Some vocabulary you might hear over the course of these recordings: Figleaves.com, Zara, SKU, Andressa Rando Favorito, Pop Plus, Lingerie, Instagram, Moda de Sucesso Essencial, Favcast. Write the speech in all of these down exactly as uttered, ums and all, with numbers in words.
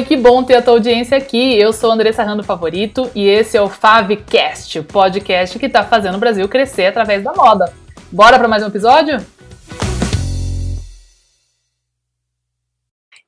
Oi, que bom ter a tua audiência aqui. Eu sou a Andressa Rando Favorito e esse é o Favcast, o podcast que tá fazendo o Brasil crescer através da moda. Bora para mais um episódio?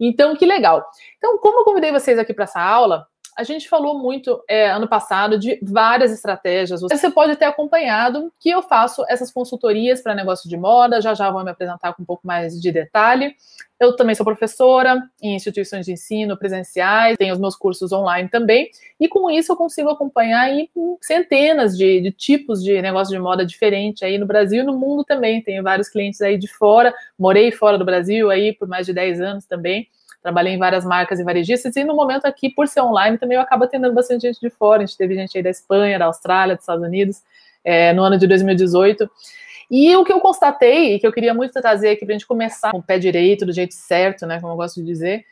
Então, que legal. Então, como eu convidei vocês aqui para essa aula, a gente falou muito é, ano passado de várias estratégias. Você pode ter acompanhado que eu faço essas consultorias para negócio de moda. Já já vou me apresentar com um pouco mais de detalhe. Eu também sou professora em instituições de ensino presenciais. Tenho os meus cursos online também. E com isso eu consigo acompanhar aí centenas de, de tipos de negócio de moda diferente aí no Brasil e no mundo também. Tenho vários clientes aí de fora. Morei fora do Brasil aí por mais de dez anos também. Trabalhei em várias marcas e varejistas e no momento aqui, por ser online, também eu acabo atendendo bastante gente de fora. A gente teve gente aí da Espanha, da Austrália, dos Estados Unidos, é, no ano de dois mil e dezoito. E o que eu constatei, e que eu queria muito trazer aqui para a gente começar com o pé direito, do jeito certo, né, como eu gosto de dizer,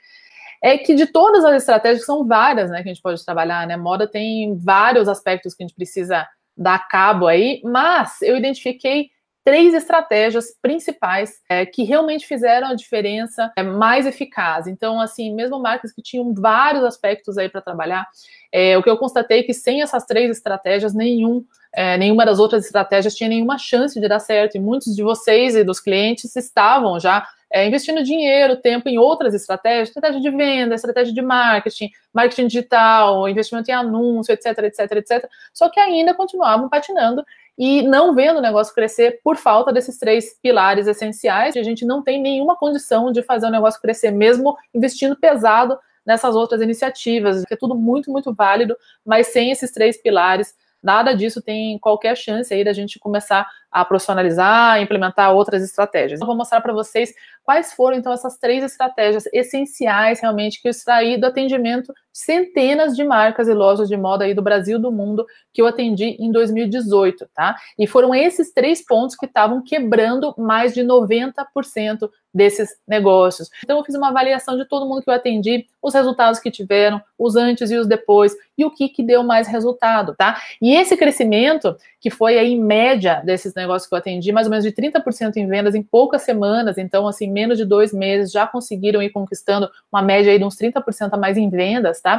é que de todas as estratégias, são várias, né, que a gente pode trabalhar, né, moda tem vários aspectos que a gente precisa dar cabo aí, mas eu identifiquei três estratégias principais é, que realmente fizeram a diferença é, mais eficaz. Então, assim, mesmo marcas que tinham vários aspectos aí para trabalhar, é, o que eu constatei é que sem essas três estratégias, nenhum, é, nenhuma das outras estratégias tinha nenhuma chance de dar certo. E muitos de vocês e dos clientes estavam já é, investindo dinheiro, tempo em outras estratégias, estratégia de venda, estratégia de marketing, marketing digital, investimento em anúncio, etc, etc, etcétera. Só que ainda continuavam patinando e não vendo o negócio crescer por falta desses três pilares essenciais. A gente não tem nenhuma condição de fazer o negócio crescer, mesmo investindo pesado nessas outras iniciativas, que é tudo muito, muito válido, mas sem esses três pilares, nada disso tem qualquer chance aí da gente começar a profissionalizar, a implementar outras estratégias. Eu vou mostrar para vocês quais foram, então, essas três estratégias essenciais, realmente, que eu extraí do atendimento centenas de marcas e lojas de moda aí do Brasil e do mundo que eu atendi em dois mil e dezoito, tá? E foram esses três pontos que estavam quebrando mais de noventa por cento desses negócios. Então eu fiz uma avaliação de todo mundo que eu atendi, os resultados que tiveram, os antes e os depois, e o que que deu mais resultado, tá? E esse crescimento, que foi aí em média desses negócios que eu atendi, mais ou menos de trinta por cento em vendas em poucas semanas, então assim, menos de dois meses, já conseguiram ir conquistando uma média aí de uns trinta por cento a mais em vendas, tá?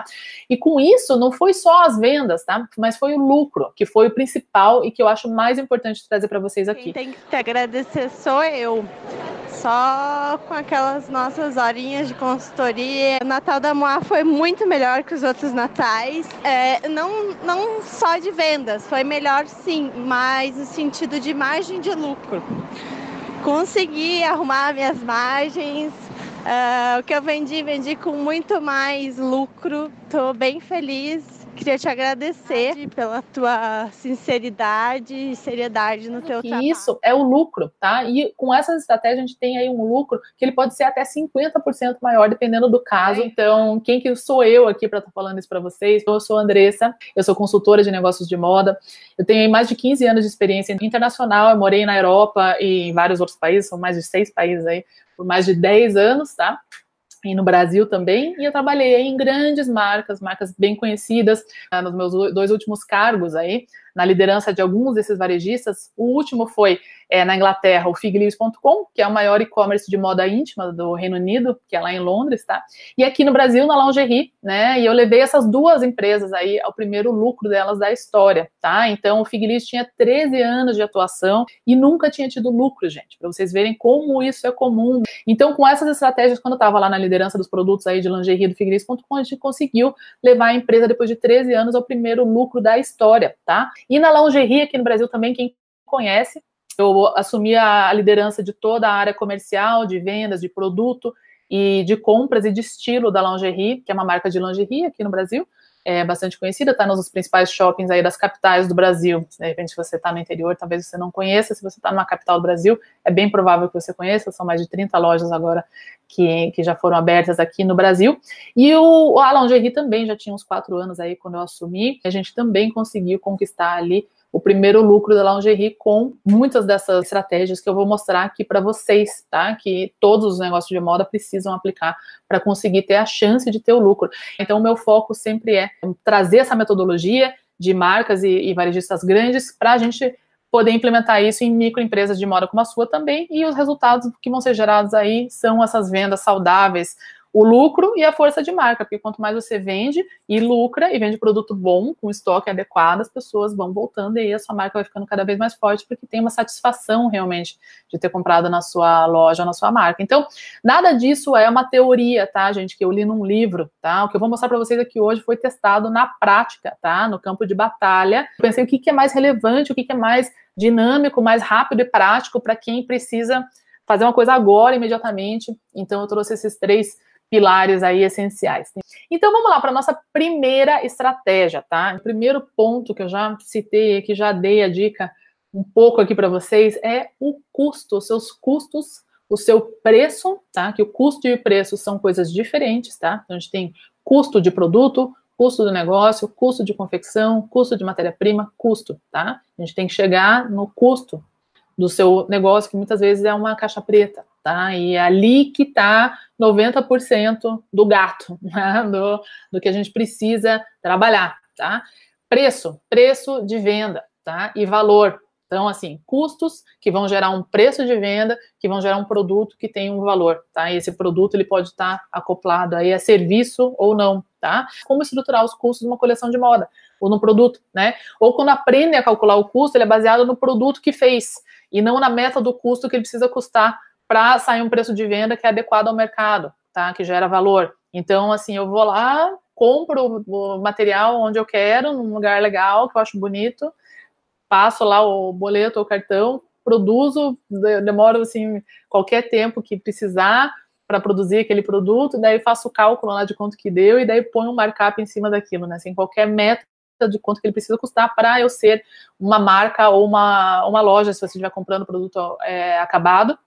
E com isso, não foi só as vendas, tá? Mas foi o lucro, que foi o principal e que eu acho mais importante trazer para vocês aqui. Quem tem que te agradecer sou eu, só com aquelas nossas horinhas de consultoria. O Natal da Moá foi muito melhor que os outros natais, é, não, não só de vendas, foi melhor sim, mas no sentido de margem de lucro. Consegui arrumar minhas margens. Uh, o que eu vendi, vendi com muito mais lucro. Tô bem feliz. Queria te agradecer pela tua sinceridade e seriedade no teu trabalho. Isso é o lucro, tá? E com essas estratégias a gente tem aí um lucro que ele pode ser até cinquenta por cento maior, dependendo do caso. Então, quem que sou eu aqui para estar falando isso para vocês? Eu sou a Andressa, eu sou consultora de negócios de moda. Eu tenho aí mais de quinze anos de experiência internacional. Eu morei na Europa e em vários outros países, são mais de seis países aí, por mais de dez anos, tá? E no Brasil também, e eu trabalhei em grandes marcas, marcas bem conhecidas, nos meus dois últimos cargos aí, na liderança de alguns desses varejistas. O último foi é, na Inglaterra, o Figleaves ponto com, que é o maior e-commerce de moda íntima do Reino Unido, que é lá em Londres, tá? E aqui no Brasil, na Lingerie, né? E eu levei essas duas empresas aí ao primeiro lucro delas da história, tá? Então, o Figleaves tinha treze anos de atuação e nunca tinha tido lucro, gente, para vocês verem como isso é comum. Então, com essas estratégias, quando eu estava lá na liderança dos produtos aí de Lingerie do Figleaves ponto com, a gente conseguiu levar a empresa, depois de treze anos, ao primeiro lucro da história, tá? E na Lingerie, aqui no Brasil também, quem conhece, eu assumi a liderança de toda a área comercial, de vendas, de produto, e de compras e de estilo da Lingerie, que é uma marca de lingerie aqui no Brasil, é bastante conhecida, tá nos principais shoppings aí das capitais do Brasil. De repente, se você tá no interior, talvez você não conheça. Se você tá numa capital do Brasil, é bem provável que você conheça. São mais de trinta lojas agora que, que já foram abertas aqui no Brasil. E o, a Lingerie também já tinha uns quatro anos aí quando eu assumi. A gente também conseguiu conquistar ali o primeiro lucro da Lingerie com muitas dessas estratégias que eu vou mostrar aqui para vocês, tá? Que todos os negócios de moda precisam aplicar para conseguir ter a chance de ter o lucro. Então, o meu foco sempre é trazer essa metodologia de marcas e, e varejistas grandes para a gente poder implementar isso em microempresas de moda como a sua também, e os resultados que vão ser gerados aí são essas vendas saudáveis, o lucro e a força de marca, porque quanto mais você vende e lucra e vende produto bom, com estoque adequado, as pessoas vão voltando e aí a sua marca vai ficando cada vez mais forte, porque tem uma satisfação realmente de ter comprado na sua loja, na sua marca. Então, nada disso é uma teoria, tá, gente, que eu li num livro, tá? O que eu vou mostrar para vocês aqui hoje foi testado na prática, tá? No campo de batalha. Eu pensei o que é mais relevante, o que é mais dinâmico, mais rápido e prático para quem precisa fazer uma coisa agora, imediatamente. Então, eu trouxe esses três pilares aí essenciais. Então, vamos lá para a nossa primeira estratégia, tá? O primeiro ponto que eu já citei, que já dei a dica um pouco aqui para vocês, é o custo, os seus custos, o seu preço, tá? Que o custo e o preço são coisas diferentes, tá? Então, a gente tem custo de produto, custo do negócio, custo de confecção, custo de matéria-prima, custo, tá? A gente tem que chegar no custo do seu negócio, que muitas vezes é uma caixa preta, tá? E é ali que tá noventa por cento do gato, né? do, do que a gente precisa trabalhar, tá? Preço, preço de venda, tá? E valor. Então, assim, custos que vão gerar um preço de venda, que vão gerar um produto que tem um valor, tá? E esse produto, ele pode estar acoplado aí a serviço ou não, tá? Como estruturar os custos numa coleção de moda ou num produto, né? Ou quando aprende a calcular o custo, ele é baseado no produto que fez e não na meta do custo que ele precisa custar para sair um preço de venda que é adequado ao mercado, tá? Que gera valor. Então, assim, eu vou lá, compro o material onde eu quero, num lugar legal, que eu acho bonito, passo lá o boleto ou cartão, produzo, demoro assim, qualquer tempo que precisar para produzir aquele produto, daí faço o cálculo lá de quanto que deu e daí ponho um markup em cima daquilo, né? Sem qualquer meta de quanto que ele precisa custar para eu ser uma marca ou uma, uma loja, se você estiver comprando produto é, acabado,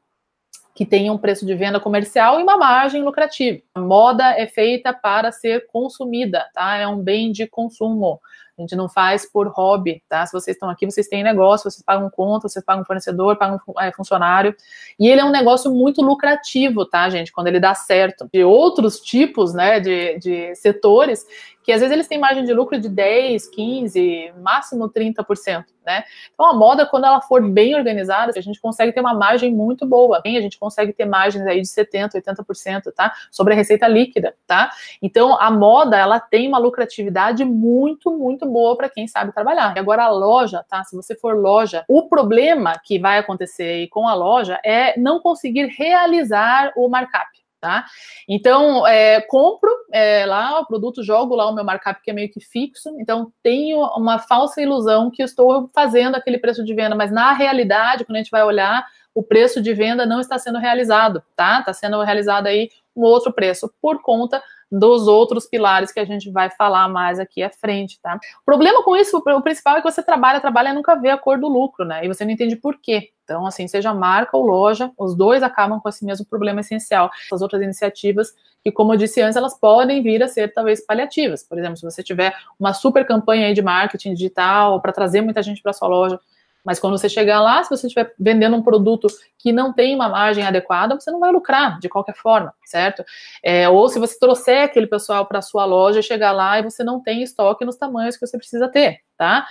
que tenha um preço de venda comercial e uma margem lucrativa. A moda é feita para ser consumida, tá? É um bem de consumo. A gente não faz por hobby, tá? Se vocês estão aqui, vocês têm negócio, vocês pagam conta, vocês pagam fornecedor, pagam é, funcionário. E ele é um negócio muito lucrativo, tá, gente? Quando ele dá certo. De outros tipos, né, de, de setores, que às vezes eles têm margem de lucro de dez, quinze, máximo trinta por cento, né? Então a moda, quando ela for bem organizada, a gente consegue ter uma margem muito boa, hein? A gente consegue ter margens aí de setenta por cento, oitenta por cento, tá? Sobre a receita líquida, tá? Então a moda, ela tem uma lucratividade muito, muito boa para quem sabe trabalhar. E agora a loja, tá? Se você for loja, o problema que vai acontecer aí com a loja é não conseguir realizar o markup. Tá? Então, é, compro é, lá o produto, jogo lá o meu markup, que é meio que fixo, então tenho uma falsa ilusão que estou fazendo aquele preço de venda, mas na realidade, quando a gente vai olhar, o preço de venda não está sendo realizado, tá? Está sendo realizado aí um outro preço, por conta dos outros pilares que a gente vai falar mais aqui à frente, tá? O problema com isso, o principal é que você trabalha, trabalha e nunca vê a cor do lucro, né? E você não entende por quê. Então, assim, seja marca ou loja, os dois acabam com esse mesmo problema essencial. As outras iniciativas, que como eu disse antes, elas podem vir a ser talvez paliativas. Por exemplo, se você tiver uma super campanha aí de marketing digital para trazer muita gente para sua loja, mas quando você chegar lá, se você estiver vendendo um produto que não tem uma margem adequada, você não vai lucrar de qualquer forma, certo? É, ou se você trouxer aquele pessoal para a sua loja, chegar lá e você não tem estoque nos tamanhos que você precisa ter, tá?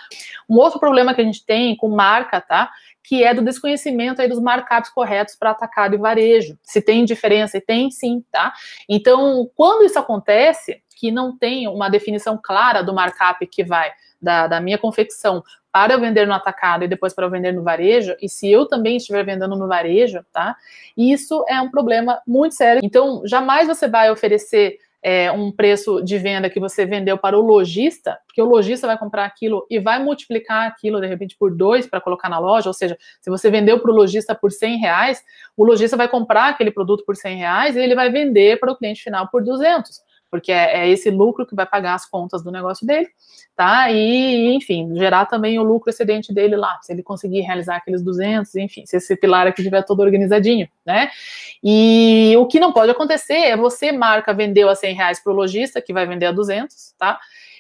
Um outro problema que a gente tem com marca, tá? Que é do desconhecimento aí dos markups corretos para atacado e varejo. Se tem diferença, e tem sim, tá? Então, quando isso acontece, que não tem uma definição clara do markup que vai da, da minha confecção para eu vender no atacado e depois para eu vender no varejo, e se eu também estiver vendendo no varejo, tá? Isso é um problema muito sério. Então, jamais você vai oferecer é, um preço de venda que você vendeu para o lojista, porque o lojista vai comprar aquilo e vai multiplicar aquilo, de repente, por dois para colocar na loja, ou seja, se você vendeu para o lojista por cem reais, o lojista vai comprar aquele produto por cem reais e ele vai vender para o cliente final por duzentos. Porque é esse lucro que vai pagar as contas do negócio dele, tá? E, enfim, gerar também o lucro excedente dele lá, se ele conseguir realizar aqueles duzentos, enfim, se esse pilar aqui estiver todo organizadinho, né? E o que não pode acontecer é você, marca, vendeu a cem reais para o lojista, que vai vender a duzentos, tá?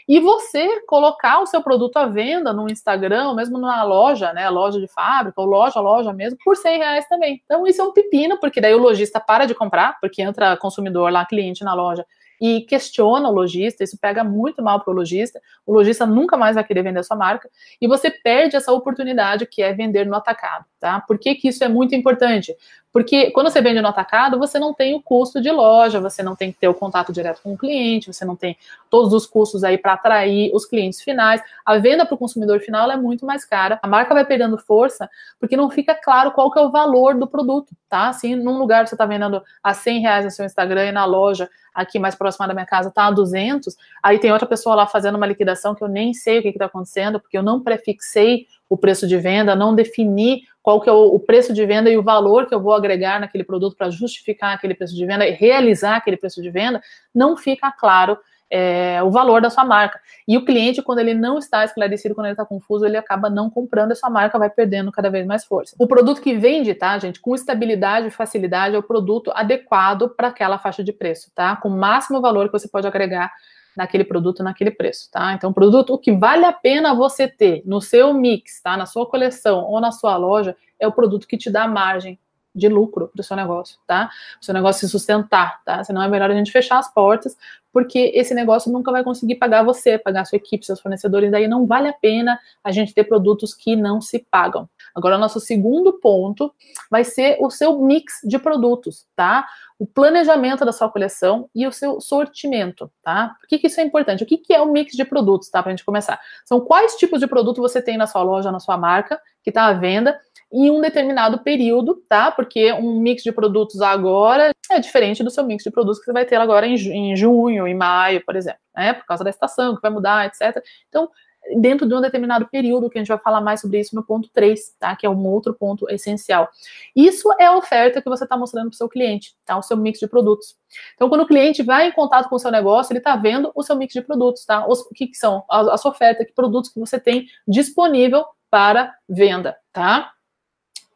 E você colocar o seu produto à venda no Instagram, ou mesmo na loja, né, loja de fábrica, ou loja, loja mesmo, por cem reais também. Então, isso é um pepino, porque daí o lojista para de comprar, porque entra consumidor lá, cliente na loja, e questiona o lojista, isso pega muito mal para o lojista, o lojista nunca mais vai querer vender a sua marca, e você perde essa oportunidade que é vender no atacado. Tá? Por que que isso é muito importante? Porque quando você vende no atacado, você não tem o custo de loja, você não tem que ter o contato direto com o cliente, você não tem todos os custos aí para atrair os clientes finais. A venda para o consumidor final é muito mais cara. A marca vai perdendo força porque não fica claro qual que é o valor do produto, tá? Assim, num lugar que você está vendendo a cem reais no seu Instagram e na loja aqui mais próxima da minha casa está a duzentos, aí tem outra pessoa lá fazendo uma liquidação que eu nem sei o que está acontecendo, porque eu não prefixei o preço de venda, não defini qual que é o preço de venda e o valor que eu vou agregar naquele produto para justificar aquele preço de venda e realizar aquele preço de venda, não fica claro é, o valor da sua marca. E o cliente, quando ele não está esclarecido, quando ele está confuso, ele acaba não comprando a sua marca, vai perdendo cada vez mais força. O produto que vende, tá, gente, com estabilidade e facilidade é o produto adequado para aquela faixa de preço, tá? Com o máximo valor que você pode agregar naquele produto, naquele preço, tá? Então, o produto, o que vale a pena você ter no seu mix, tá? Na sua coleção ou na sua loja, é o produto que te dá margem de lucro do seu negócio, tá? O seu negócio se sustentar, tá? Senão é melhor a gente fechar as portas, porque esse negócio nunca vai conseguir pagar você, pagar a sua equipe, seus fornecedores, daí não vale a pena a gente ter produtos que não se pagam. Agora, nosso segundo ponto vai ser o seu mix de produtos, tá? O planejamento da sua coleção e o seu sortimento, tá? Por que que isso é importante? O que que é o mix de produtos, tá? Pra gente começar. São quais tipos de produto você tem na sua loja, na sua marca, que tá à venda, em um determinado período, tá? Porque um mix de produtos agora é diferente do seu mix de produtos que você vai ter agora em, em junho, em maio, por exemplo, né? Por causa da estação, que vai mudar, etcétera. Então, dentro de um determinado período, que a gente vai falar mais sobre isso no ponto três, tá? Que é um outro ponto essencial. Isso é a oferta que você está mostrando para o seu cliente, tá? O seu mix de produtos. Então, quando o cliente vai em contato com o seu negócio, ele está vendo o seu mix de produtos, tá? Os, o que, que são? A, a sua oferta, que produtos que você tem disponível para venda, tá?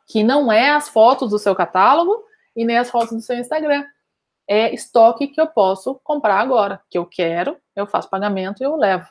Que não é as fotos do seu catálogo e nem as fotos do seu Instagram. É estoque que eu posso comprar agora, que eu quero, eu faço pagamento e eu levo.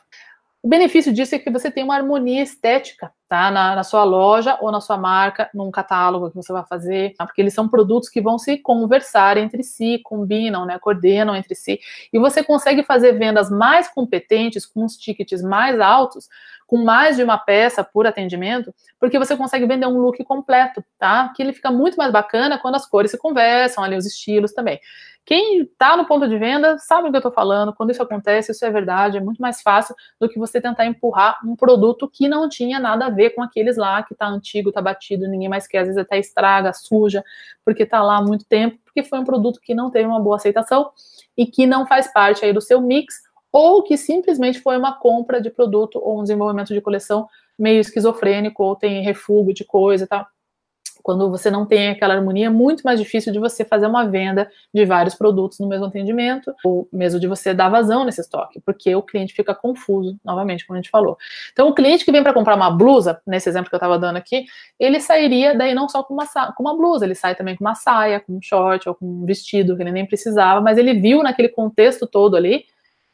O benefício disso é que você tem uma harmonia estética, tá? Na, na sua loja ou na sua marca, num catálogo que você vai fazer, tá? Porque eles são produtos que vão se conversar entre si, combinam, né? Coordenam entre si. E você consegue fazer vendas mais competentes, com os tickets mais altos, com mais de uma peça por atendimento, porque você consegue vender um look completo, tá? Que ele fica muito mais bacana quando as cores se conversam, ali os estilos também. Quem tá no ponto de venda sabe o que eu tô falando, quando isso acontece, isso é verdade, é muito mais fácil do que você tentar empurrar um produto que não tinha nada a ver com aqueles lá, que tá antigo, tá batido, ninguém mais quer, às vezes até estraga, suja, porque tá lá há muito tempo, porque foi um produto que não teve uma boa aceitação e que não faz parte aí do seu mix, ou que simplesmente foi uma compra de produto ou um desenvolvimento de coleção meio esquizofrênico, ou tem refúgio de coisa e tal. Quando você não tem aquela harmonia, é muito mais difícil de você fazer uma venda de vários produtos no mesmo atendimento, ou mesmo de você dar vazão nesse estoque, porque o cliente fica confuso, novamente, como a gente falou. Então, o cliente que vem para comprar uma blusa, nesse exemplo que eu estava dando aqui, ele sairia daí não só com uma, com uma blusa, ele sai também com uma saia, com um short, ou com um vestido que ele nem precisava, mas ele viu naquele contexto todo ali,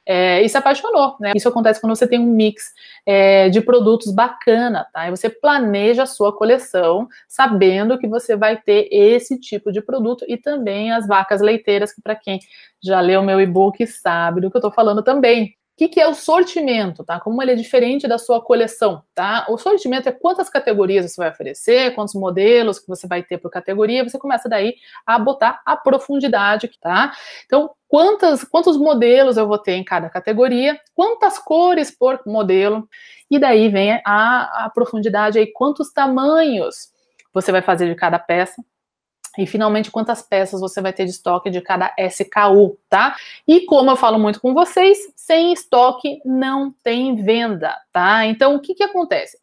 É, e se apaixonou, né? Isso acontece quando você tem um mix é, de produtos bacana, tá? E você planeja a sua coleção sabendo que você vai ter esse tipo de produto e também as vacas leiteiras, que para quem já leu meu e-book sabe do que eu tô falando também. O que, que é o sortimento, tá? Como ele é diferente da sua coleção, tá? O sortimento é quantas categorias você vai oferecer, quantos modelos que você vai ter por categoria, você começa daí a botar a profundidade, tá? Então, quantas, quantos modelos eu vou ter em cada categoria, quantas cores por modelo, e daí vem a, a profundidade aí, quantos tamanhos você vai fazer de cada peça, e, finalmente, quantas peças você vai ter de estoque de cada S K U, tá? E, como eu falo muito com vocês, sem estoque não tem venda, tá? Então, o que que acontece?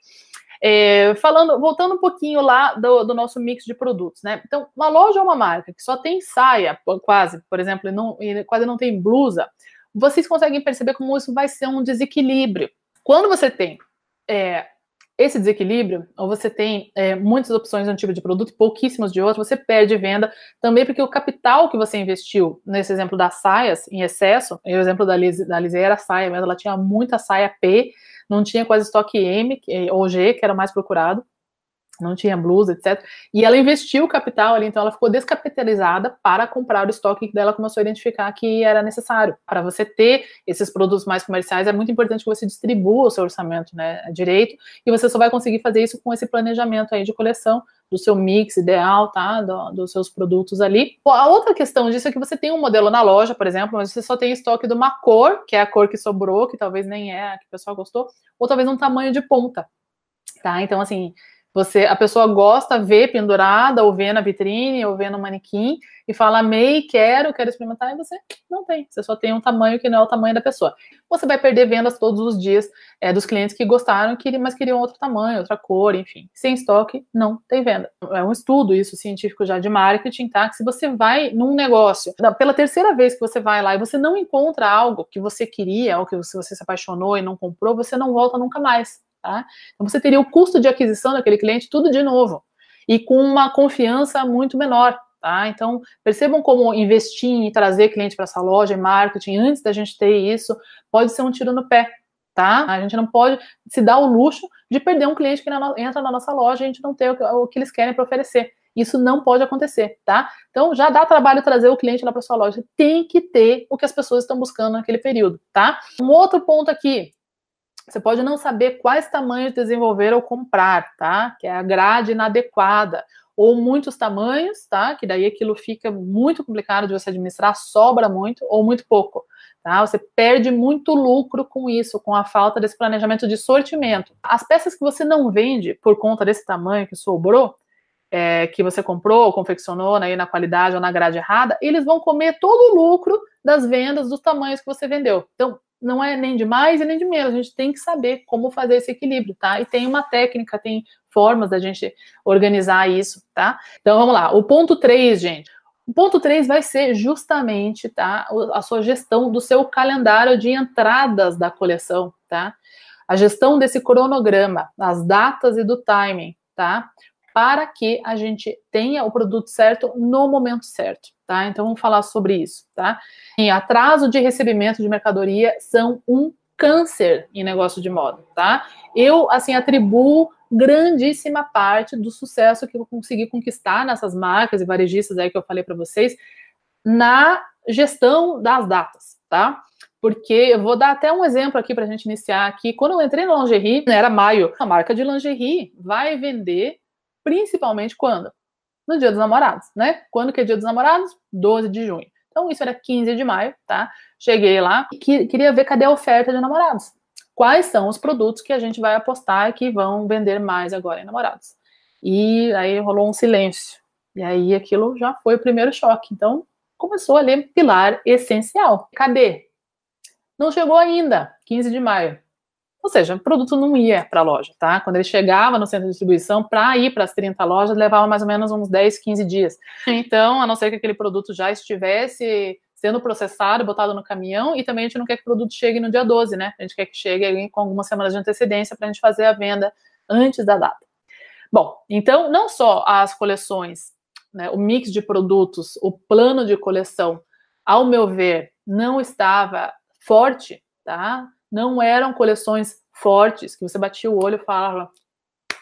É, falando, voltando um pouquinho lá do, do nosso mix de produtos, né? Então, uma loja ou uma marca que só tem saia, quase, por exemplo, e, não, e quase não tem blusa, vocês conseguem perceber como isso vai ser um desequilíbrio. Quando você tem... É, Esse desequilíbrio, ou você tem é, muitas opções de um tipo de produto, pouquíssimas de outro, você perde venda também porque o capital que você investiu, nesse exemplo das saias, em excesso, e o exemplo da Liz, da Liz era saia, mas ela tinha muita saia P, não tinha quase estoque M ou G, que era mais procurado, não tinha blusa, etcétera. E ela investiu o capital ali, então ela ficou descapitalizada para comprar o estoque que dela começou a identificar que era necessário. Para você ter esses produtos mais comerciais, é muito importante que você distribua o seu orçamento, né, direito, e você só vai conseguir fazer isso com esse planejamento aí de coleção do seu mix ideal, tá? Do, dos seus produtos ali. A outra questão disso é que você tem um modelo na loja, por exemplo, mas você só tem estoque de uma cor, que é a cor que sobrou, que talvez nem é a que o pessoal gostou, ou talvez um tamanho de ponta, tá? Então, assim, você, a pessoa gosta, vê pendurada, ou vê na vitrine, ou vê no manequim, e fala, amei, quero, quero experimentar, e você não tem. Você só tem um tamanho que não é o tamanho da pessoa. Você vai perder vendas todos os dias é, dos clientes que gostaram, mas queriam outro tamanho, outra cor, enfim. Sem estoque, não tem venda. É um estudo, isso, científico já de marketing, tá? Que se você vai num negócio, pela terceira vez que você vai lá, e você não encontra algo que você queria, ou que você se apaixonou e não comprou, você não volta nunca mais. Tá? Então você teria o custo de aquisição daquele cliente tudo de novo e com uma confiança muito menor, tá? Então percebam como investir em trazer cliente para essa loja, em marketing, antes da gente ter isso, pode ser um tiro no pé, tá? A gente não pode se dar o luxo de perder um cliente que entra na nossa loja e a gente não ter o que eles querem para oferecer. Isso não pode acontecer, tá? Então já dá trabalho trazer o cliente lá para sua loja, tem que ter o que as pessoas estão buscando naquele período, tá? Um outro ponto aqui: você pode não saber quais tamanhos desenvolver ou comprar, tá? Que é a grade inadequada. Ou muitos tamanhos, tá? Que daí aquilo fica muito complicado de você administrar, sobra muito ou muito pouco, tá? Você perde muito lucro com isso, com a falta desse planejamento de sortimento. As peças que você não vende por conta desse tamanho que sobrou, é, que você comprou ou confeccionou, né, na qualidade ou na grade errada, eles vão comer todo o lucro das vendas dos tamanhos que você vendeu. Então, não é nem de mais e nem de menos, a gente tem que saber como fazer esse equilíbrio, tá? E tem uma técnica, tem formas da gente organizar isso, tá? Então, vamos lá. O ponto três, gente. O ponto três vai ser justamente, tá, a sua gestão do seu calendário de entradas da coleção, tá? A gestão desse cronograma, das datas e do timing, tá? Para que a gente tenha o produto certo no momento certo, tá? Então, vamos falar sobre isso, tá? Em atraso de recebimento de mercadoria são um câncer em negócio de moda, tá? Eu, assim, atribuo grandíssima parte do sucesso que eu consegui conquistar nessas marcas e varejistas aí que eu falei para vocês na gestão das datas, tá? Porque eu vou dar até um exemplo aqui para a gente iniciar aqui. Quando eu entrei na Lingerie, era maio, a marca de Lingerie vai vender principalmente quando? No Dia dos Namorados, né? Quando que é Dia dos Namorados? doze de junho. Então, isso era quinze de maio, tá? Cheguei lá e que, queria ver cadê a oferta de namorados. Quais são os produtos que a gente vai apostar que vão vender mais agora em namorados? E aí rolou um silêncio. E aí aquilo já foi o primeiro choque. Então, começou a ler pilar essencial. Cadê? Não chegou ainda, quinze de maio. Ou seja, o produto não ia para a loja, tá? Quando ele chegava no centro de distribuição, para ir para as trinta lojas, levava mais ou menos uns dez, quinze dias. Então, a não ser que aquele produto já estivesse sendo processado, botado no caminhão, e também a gente não quer que o produto chegue no dia doze, né? A gente quer que chegue com algumas semanas de antecedência para a gente fazer a venda antes da data. Bom, então, não só as coleções, né, o mix de produtos, o plano de coleção, ao meu ver, não estava forte, tá? Não eram coleções fortes, que você batia o olho e falava,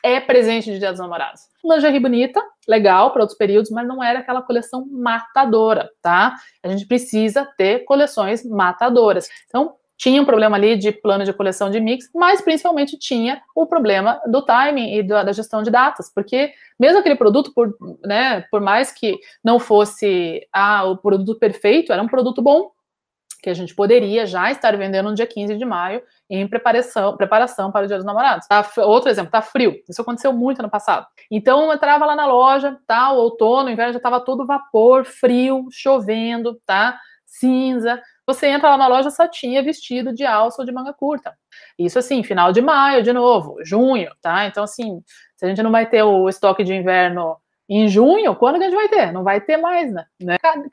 é presente de Dia dos Namorados. Lingerie bonita, legal para outros períodos, mas não era aquela coleção matadora, tá? A gente precisa ter coleções matadoras. Então, tinha um problema ali de plano de coleção de mix, mas principalmente tinha o problema do timing e da gestão de datas, porque mesmo aquele produto, por, né, por mais que não fosse ah, o produto perfeito, era um produto bom, que a gente poderia já estar vendendo no dia quinze de maio em preparação, preparação para o Dia dos Namorados. Tá, outro exemplo, tá frio. Isso aconteceu muito ano passado. Então, eu entrava lá na loja, tá, o outono, o inverno já estava todo vapor, frio, chovendo, tá, cinza. Você entra lá na loja, só tinha vestido de alça ou de manga curta. Isso, assim, final de maio, de novo, junho, tá? Então, assim, se a gente não vai ter o estoque de inverno em junho, quando que a gente vai ter? Não vai ter mais, né?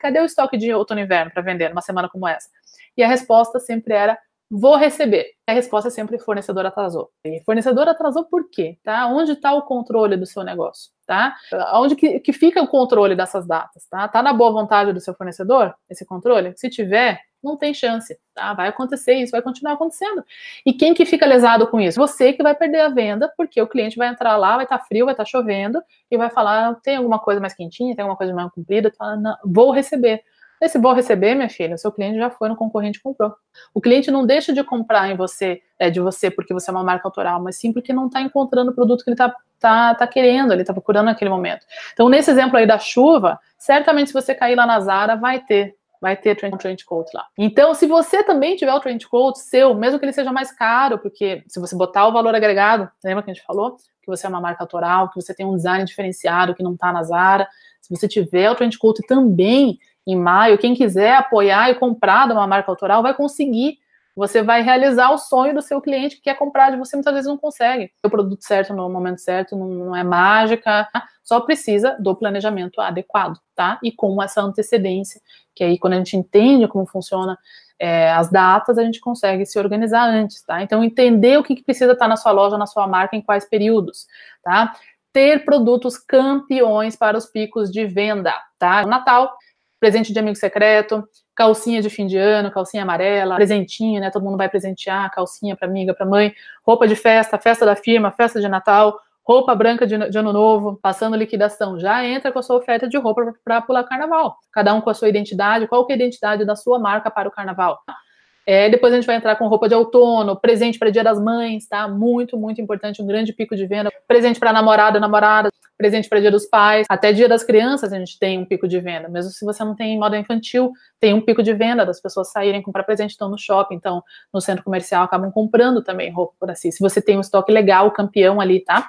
Cadê o estoque de outono e inverno para vender numa semana como essa? E a resposta sempre era, vou receber. A resposta sempre, fornecedor atrasou. E fornecedor atrasou por quê? Tá? Onde está o controle do seu negócio? Tá? Onde que, que fica o controle dessas datas? Tá? Tá na boa vontade do seu fornecedor, esse controle? Se tiver, não tem chance. Tá? Vai acontecer isso, vai continuar acontecendo. E quem que fica lesado com isso? Você que vai perder a venda, porque o cliente vai entrar lá, vai estar tá frio, vai estar tá chovendo, e vai falar, tem alguma coisa mais quentinha, tem alguma coisa mais comprida? Fala, vou receber. Esse vou receber, minha filha, o seu cliente já foi no concorrente e comprou. O cliente não deixa de comprar em você, é, de você porque você é uma marca autoral, mas sim porque não está encontrando o produto que ele está tá, tá querendo, ele tá procurando naquele momento. Então, nesse exemplo aí da chuva, certamente se você cair lá na Zara, vai ter. Vai ter trench coat lá. Então, se você também tiver o trench coat seu, mesmo que ele seja mais caro, porque se você botar o valor agregado, lembra que a gente falou? Que você é uma marca autoral, que você tem um design diferenciado, que não tá na Zara. Se você tiver o trench coat também em maio, quem quiser apoiar e comprar de uma marca autoral vai conseguir. Você vai realizar o sonho do seu cliente que quer comprar de você, muitas vezes não consegue. O produto certo, no momento certo, não, não é mágica, só precisa do planejamento adequado, tá? E com essa antecedência, que aí quando a gente entende como funciona é, as datas, a gente consegue se organizar antes, tá? Então, entender o que, que precisa estar na sua loja, na sua marca, em quais períodos, tá? Ter produtos campeões para os picos de venda, tá? O Natal, presente de amigo secreto, calcinha de fim de ano, calcinha amarela, presentinho, né? Todo mundo vai presentear, calcinha pra amiga, pra mãe, roupa de festa, festa da firma, festa de Natal, roupa branca de, de ano novo, passando liquidação. Já entra com a sua oferta de roupa pra pular carnaval. Cada um com a sua identidade. Qual que é a identidade da sua marca para o carnaval? É, depois a gente vai entrar com roupa de outono, presente para Dia das Mães, tá? Muito, muito importante, um grande pico de venda. Presente para namorada, namorada, presente para Dia dos Pais, até Dia das Crianças a gente tem um pico de venda. Mesmo se você não tem moda infantil, tem um pico de venda das pessoas saírem comprar presente, estão no shopping, então no centro comercial acabam comprando também roupa por assim. Se você tem um estoque legal, campeão ali, tá?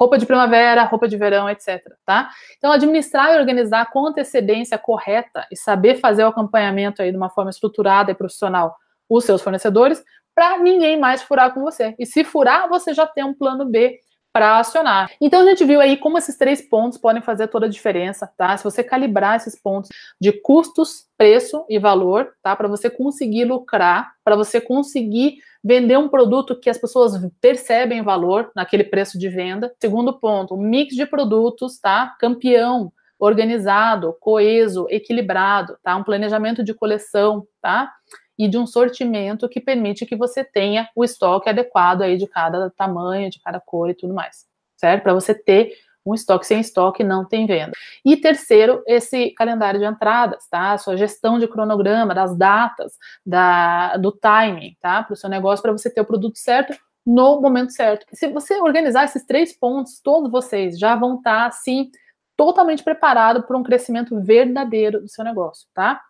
Roupa de primavera, roupa de verão, etcétera, tá? Então, administrar e organizar com antecedência correta e saber fazer o acompanhamento aí de uma forma estruturada e profissional os seus fornecedores, para ninguém mais furar com você. E se furar, você já tem um plano B para acionar. Então, a gente viu aí como esses três pontos podem fazer toda a diferença, tá? Se você calibrar esses pontos de custos, preço e valor, tá? Para você conseguir lucrar, para você conseguir vender um produto que as pessoas percebem valor naquele preço de venda. Segundo ponto, mix de produtos, tá? Campeão, organizado, coeso, equilibrado, tá? Um planejamento de coleção, tá? E de um sortimento que permite que você tenha o estoque adequado aí de cada tamanho, de cada cor e tudo mais, certo? Para você ter um estoque sem estoque, não tem venda. E terceiro, esse calendário de entradas, tá? A sua gestão de cronograma, das datas, da, do timing, tá? Para o seu negócio, para você ter o produto certo no momento certo. Se você organizar esses três pontos, todos vocês já vão estar, assim, totalmente preparado para um crescimento verdadeiro do seu negócio, tá?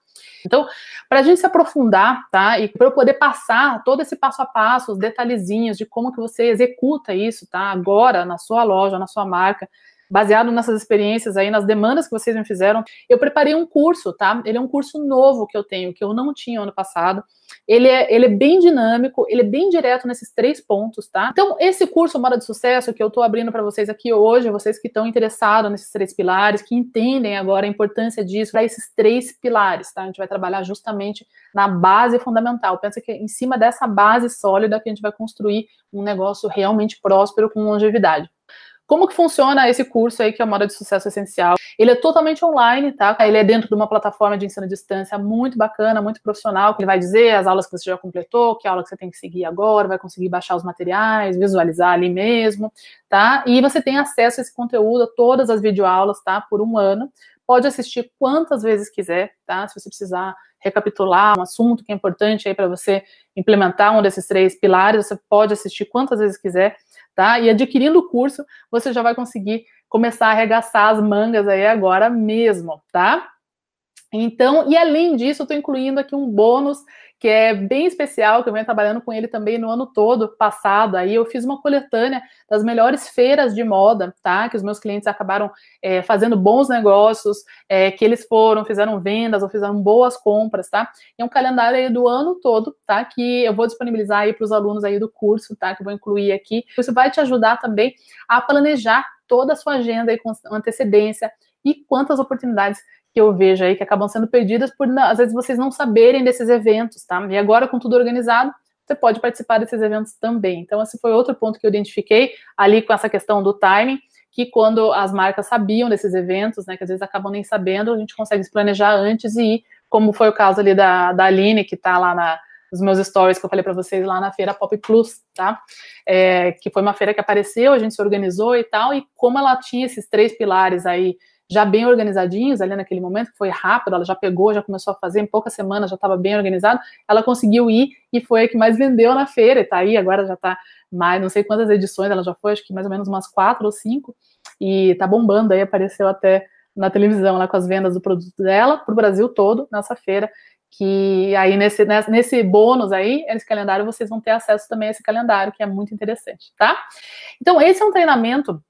Então, para a gente se aprofundar, tá? E para eu poder passar todo esse passo a passo, os detalhezinhos de como que você executa isso, tá? Agora, na sua loja, na sua marca, baseado nessas experiências aí, nas demandas que vocês me fizeram, eu preparei um curso, tá? Ele é um curso novo que eu tenho, que eu não tinha ano passado. Ele é, ele é bem dinâmico, ele é bem direto nesses três pontos, tá? Então, esse curso Moda de Sucesso que eu tô abrindo para vocês aqui hoje, vocês que estão interessados nesses três pilares, que entendem agora a importância disso para esses três pilares, tá? A gente vai trabalhar justamente na base fundamental. Pensa que em cima dessa base sólida que a gente vai construir um negócio realmente próspero com longevidade. Como que funciona esse curso aí, que é a Moda de Sucesso Essencial? Ele é totalmente online, tá? Ele é dentro de uma plataforma de ensino à distância muito bacana, muito profissional, que ele vai dizer as aulas que você já completou, que aula que você tem que seguir agora, vai conseguir baixar os materiais, visualizar ali mesmo, tá? E você tem acesso a esse conteúdo, a todas as videoaulas, tá? Por um ano. Pode assistir quantas vezes quiser, tá? Se você precisar recapitular um assunto que é importante aí para você implementar um desses três pilares, você pode assistir quantas vezes quiser, tá? E adquirindo o curso, você já vai conseguir começar a arregaçar as mangas aí agora mesmo, tá? Então, e além disso, eu tô incluindo aqui um bônus que é bem especial, que eu venho trabalhando com ele também no ano todo passado. Aí eu fiz uma coletânea das melhores feiras de moda, tá? Que os meus clientes acabaram é, fazendo bons negócios, é, que eles foram, fizeram vendas ou fizeram boas compras, tá? É um calendário aí do ano todo, tá? Que eu vou disponibilizar aí para os alunos aí do curso, tá? Que eu vou incluir aqui. Isso vai te ajudar também a planejar toda a sua agenda aí com antecedência e quantas oportunidades que eu vejo aí que acabam sendo perdidas por, às vezes, vocês não saberem desses eventos, tá? E agora, com tudo organizado, você pode participar desses eventos também. Então, esse foi outro ponto que eu identifiquei ali com essa questão do timing, que quando as marcas sabiam desses eventos, né, que às vezes acabam nem sabendo, a gente consegue se planejar antes e ir, como foi o caso ali da, da Aline, que tá lá na, nos meus stories que eu falei para vocês, lá na feira Pop Plus, tá? É, que foi uma feira que apareceu, a gente se organizou e tal, e como ela tinha esses três pilares aí, já bem organizadinhos ali naquele momento, que foi rápido, ela já pegou, já começou a fazer, em poucas semanas já estava bem organizado, ela conseguiu ir e foi a que mais vendeu na feira, e tá aí, agora já tá mais, não sei quantas edições ela já foi, acho que mais ou menos umas quatro ou cinco, e tá bombando aí, apareceu até na televisão lá com as vendas do produto dela, pro Brasil todo, nessa feira, que aí nesse, nesse bônus aí, nesse calendário, vocês vão ter acesso também a esse calendário, que é muito interessante, tá? Então, esse é um treinamento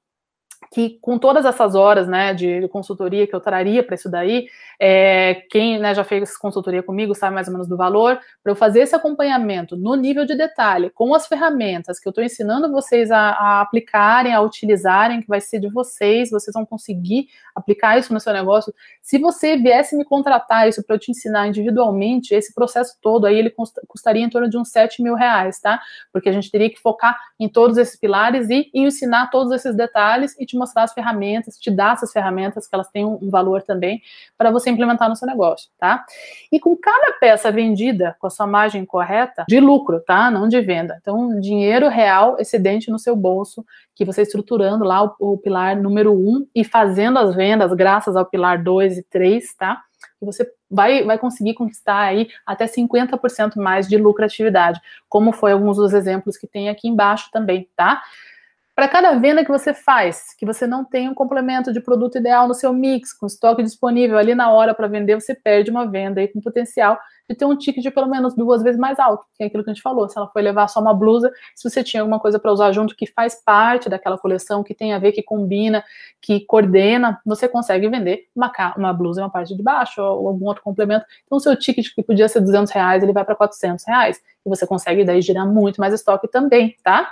que, com todas essas horas, né, de consultoria que eu traria para isso daí, é, quem, né, já fez consultoria comigo sabe mais ou menos do valor, para eu fazer esse acompanhamento no nível de detalhe, com as ferramentas que eu estou ensinando vocês a, a aplicarem, a utilizarem, que vai ser de vocês, vocês vão conseguir aplicar isso no seu negócio. Se você viesse me contratar isso para eu te ensinar individualmente, esse processo todo aí, ele custa, custaria em torno de uns sete mil reais, tá? Porque a gente teria que focar em todos esses pilares e, e ensinar todos esses detalhes e te mostrar as ferramentas, te dar essas ferramentas que elas têm um valor também para você implementar no seu negócio, tá? E com cada peça vendida com a sua margem correta, de lucro, tá? Não de venda. Então, dinheiro real excedente no seu bolso, que você estruturando lá o, o pilar número um e fazendo as vendas graças ao pilar dois e três, tá? Que você vai, vai conseguir conquistar aí até cinquenta por cento mais de lucratividade, como foi alguns dos exemplos que tem aqui embaixo também, tá? Para cada venda que você faz, que você não tem um complemento de produto ideal no seu mix, com estoque disponível ali na hora para vender, você perde uma venda aí com potencial de ter um ticket de pelo menos duas vezes mais alto, que é aquilo que a gente falou, se ela foi levar só uma blusa, se você tinha alguma coisa para usar junto que faz parte daquela coleção, que tem a ver, que combina, que coordena, você consegue vender uma, uma blusa em uma parte de baixo ou algum outro complemento. Então o seu ticket que podia ser duzentos reais, ele vai para quatrocentos reais, e você consegue daí gerar muito mais estoque também, tá?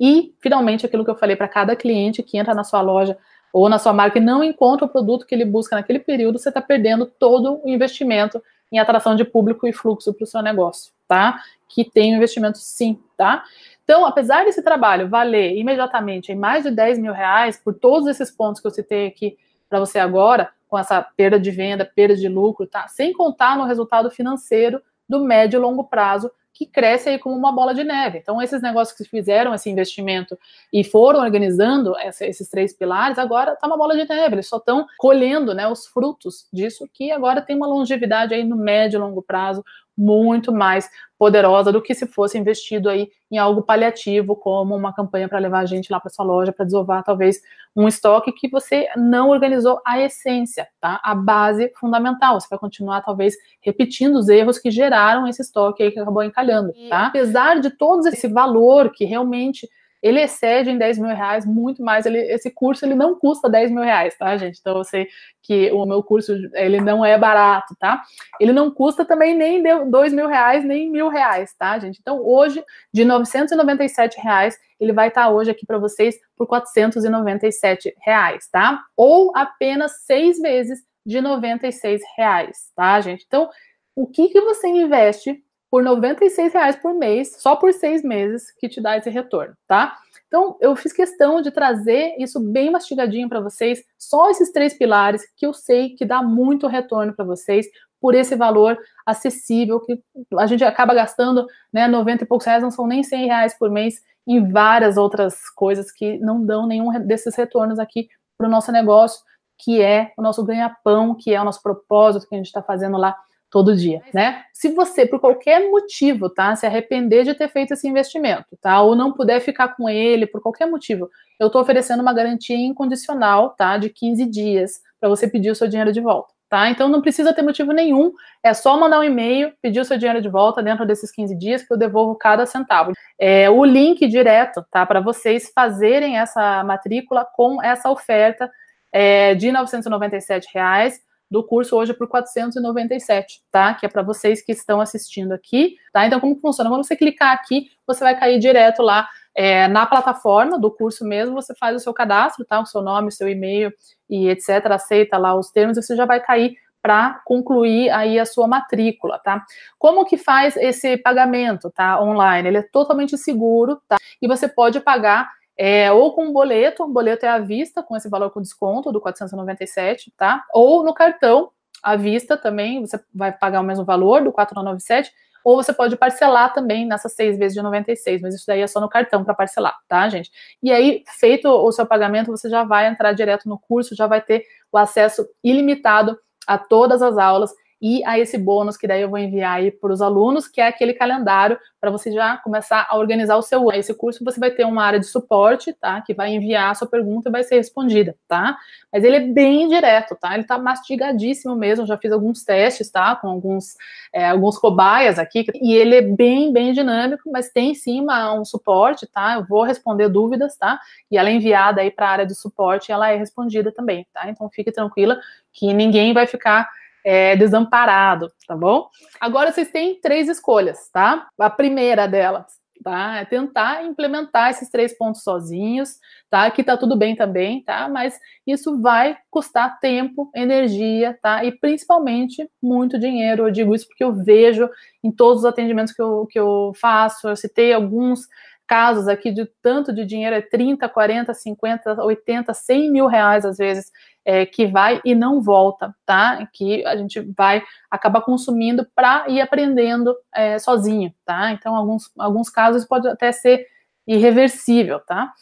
E, finalmente, aquilo que eu falei, para cada cliente que entra na sua loja ou na sua marca e não encontra o produto que ele busca naquele período, você está perdendo todo o investimento em atração de público e fluxo para o seu negócio, tá? Que tem um investimento sim, tá? Então, apesar desse trabalho valer imediatamente em mais de dez mil reais, por todos esses pontos que eu citei aqui para você agora, com essa perda de venda, perda de lucro, tá? Sem contar no resultado financeiro do médio e longo prazo, que cresce aí como uma bola de neve. Então, esses negócios que fizeram esse investimento e foram organizando essa, esses três pilares, agora tá uma bola de neve, eles só estão colhendo, né, os frutos disso, que agora tem uma longevidade aí no médio e longo prazo muito mais poderosa do que se fosse investido aí em algo paliativo, como uma campanha para levar a gente lá para sua loja, para desovar talvez um estoque que você não organizou a essência, tá? A base fundamental. Você vai continuar talvez repetindo os erros que geraram esse estoque aí que acabou encalhando, tá? E, apesar de todo esse valor que realmente ele excede em dez mil reais, muito mais, ele, esse curso ele não custa dez mil reais, tá, gente? Então eu sei que o meu curso, ele não é barato, tá? Ele não custa também nem dois mil reais, nem mil reais, tá, gente? Então hoje, de novecentos e noventa e sete reais, ele vai estar tá hoje aqui para vocês por quatrocentos e noventa e sete reais, tá? Ou apenas seis vezes de noventa e seis reais, tá, gente? Então, o que que você investe por noventa e seis reais por mês, só por seis meses, que te dá esse retorno, tá? Então, eu fiz questão de trazer isso bem mastigadinho para vocês, só esses três pilares que eu sei que dá muito retorno para vocês, por esse valor acessível, que a gente acaba gastando, né, noventa e poucos reais, não são nem cem reais por mês, em várias outras coisas que não dão nenhum desses retornos aqui para o nosso negócio, que é o nosso ganha-pão, que é o nosso propósito que a gente está fazendo lá todo dia, né? Se você, por qualquer motivo, tá, se arrepender de ter feito esse investimento, tá, ou não puder ficar com ele, por qualquer motivo, eu tô oferecendo uma garantia incondicional, tá, de quinze dias, para você pedir o seu dinheiro de volta, tá? Então não precisa ter motivo nenhum, é só mandar um e-mail, pedir o seu dinheiro de volta dentro desses quinze dias, que eu devolvo cada centavo. É, o link direto, tá, para vocês fazerem essa matrícula com essa oferta é, de novecentos e noventa e sete reais, do curso hoje por quatrocentos e noventa e sete, tá? Que é para vocês que estão assistindo aqui, tá? Então, como que funciona? Quando você clicar aqui, você vai cair direto lá é, na plataforma do curso mesmo, você faz o seu cadastro, tá? O seu nome, o seu e-mail e etcétera. Aceita lá os termos e você já vai cair para concluir aí a sua matrícula, tá? Como que faz esse pagamento, tá? Online. Ele é totalmente seguro, tá? E você pode pagar É, ou com um boleto, um boleto é à vista, com esse valor com desconto do quatrocentos e noventa e sete, tá? Ou no cartão, à vista também, você vai pagar o mesmo valor do quatrocentos e noventa e sete, ou você pode parcelar também nessas seis vezes de noventa e seis, mas isso daí é só no cartão para parcelar, tá, gente? E aí, feito o seu pagamento, você já vai entrar direto no curso, já vai ter o acesso ilimitado a todas as aulas e a esse bônus que daí eu vou enviar aí para os alunos, que é aquele calendário para você já começar a organizar o seu ano. Esse curso você vai ter uma área de suporte, tá? Que vai enviar a sua pergunta e vai ser respondida, tá? Mas ele é bem direto, tá? Ele tá mastigadíssimo mesmo, já fiz alguns testes, tá? Com alguns, é, alguns cobaias aqui, e ele é bem, bem dinâmico, mas tem em cima um suporte, tá? Eu vou responder dúvidas, tá? E ela é enviada aí para a área de suporte e ela é respondida também, tá? Então fique tranquila que ninguém vai ficar É, desamparado, tá bom? Agora vocês têm três escolhas, tá? A primeira delas, tá? É tentar implementar esses três pontos sozinhos, tá? Que tá tudo bem também, tá? Mas isso vai custar tempo, energia, tá? E principalmente muito dinheiro. Eu digo isso porque eu vejo em todos os atendimentos que eu, que eu faço, eu citei alguns casos aqui de tanto de dinheiro, é trinta, quarenta, cinquenta, oitenta, cem mil reais às vezes, é, que vai e não volta, tá? Que a gente vai acabar consumindo para ir aprendendo é, sozinho, tá? Então, alguns, alguns casos pode até ser irreversível, tá?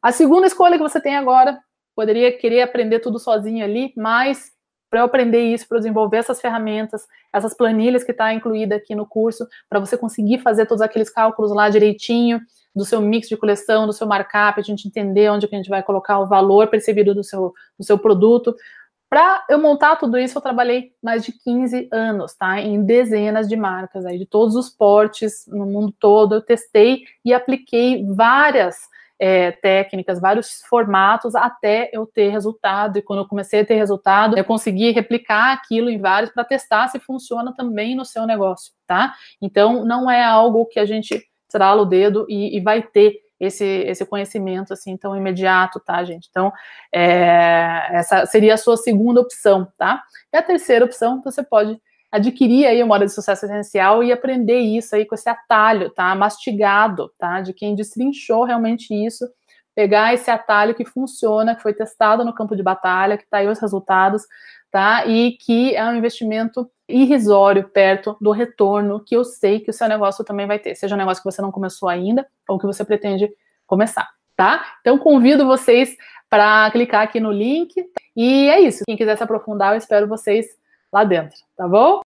A segunda escolha que você tem agora, poderia querer aprender tudo sozinho ali, mas para eu aprender isso, para eu desenvolver essas ferramentas, essas planilhas que está incluída aqui no curso, para você conseguir fazer todos aqueles cálculos lá direitinho, do seu mix de coleção, do seu markup, a gente entender onde que a gente vai colocar o valor percebido do seu, do seu produto. Para eu montar tudo isso, eu trabalhei mais de quinze anos, tá? Em dezenas de marcas, aí, de todos os portes, no mundo todo, eu testei e apliquei várias É, técnicas, vários formatos até eu ter resultado, e quando eu comecei a ter resultado, eu consegui replicar aquilo em vários para testar se funciona também no seu negócio, tá? Então, não é algo que a gente trala o dedo e, e vai ter esse, esse conhecimento, assim, tão imediato, tá, gente? Então, é, essa seria a sua segunda opção, tá? E a terceira opção, você pode adquirir aí uma Moda de Sucesso Essencial e aprender isso aí com esse atalho, tá? Mastigado, tá? De quem destrinchou realmente isso, pegar esse atalho que funciona, que foi testado no campo de batalha, que tá aí os resultados, tá? E que é um investimento irrisório perto do retorno que eu sei que o seu negócio também vai ter, seja um negócio que você não começou ainda ou que você pretende começar, tá? Então, convido vocês para clicar aqui no link e é isso. Quem quiser se aprofundar, eu espero vocês lá dentro, tá bom?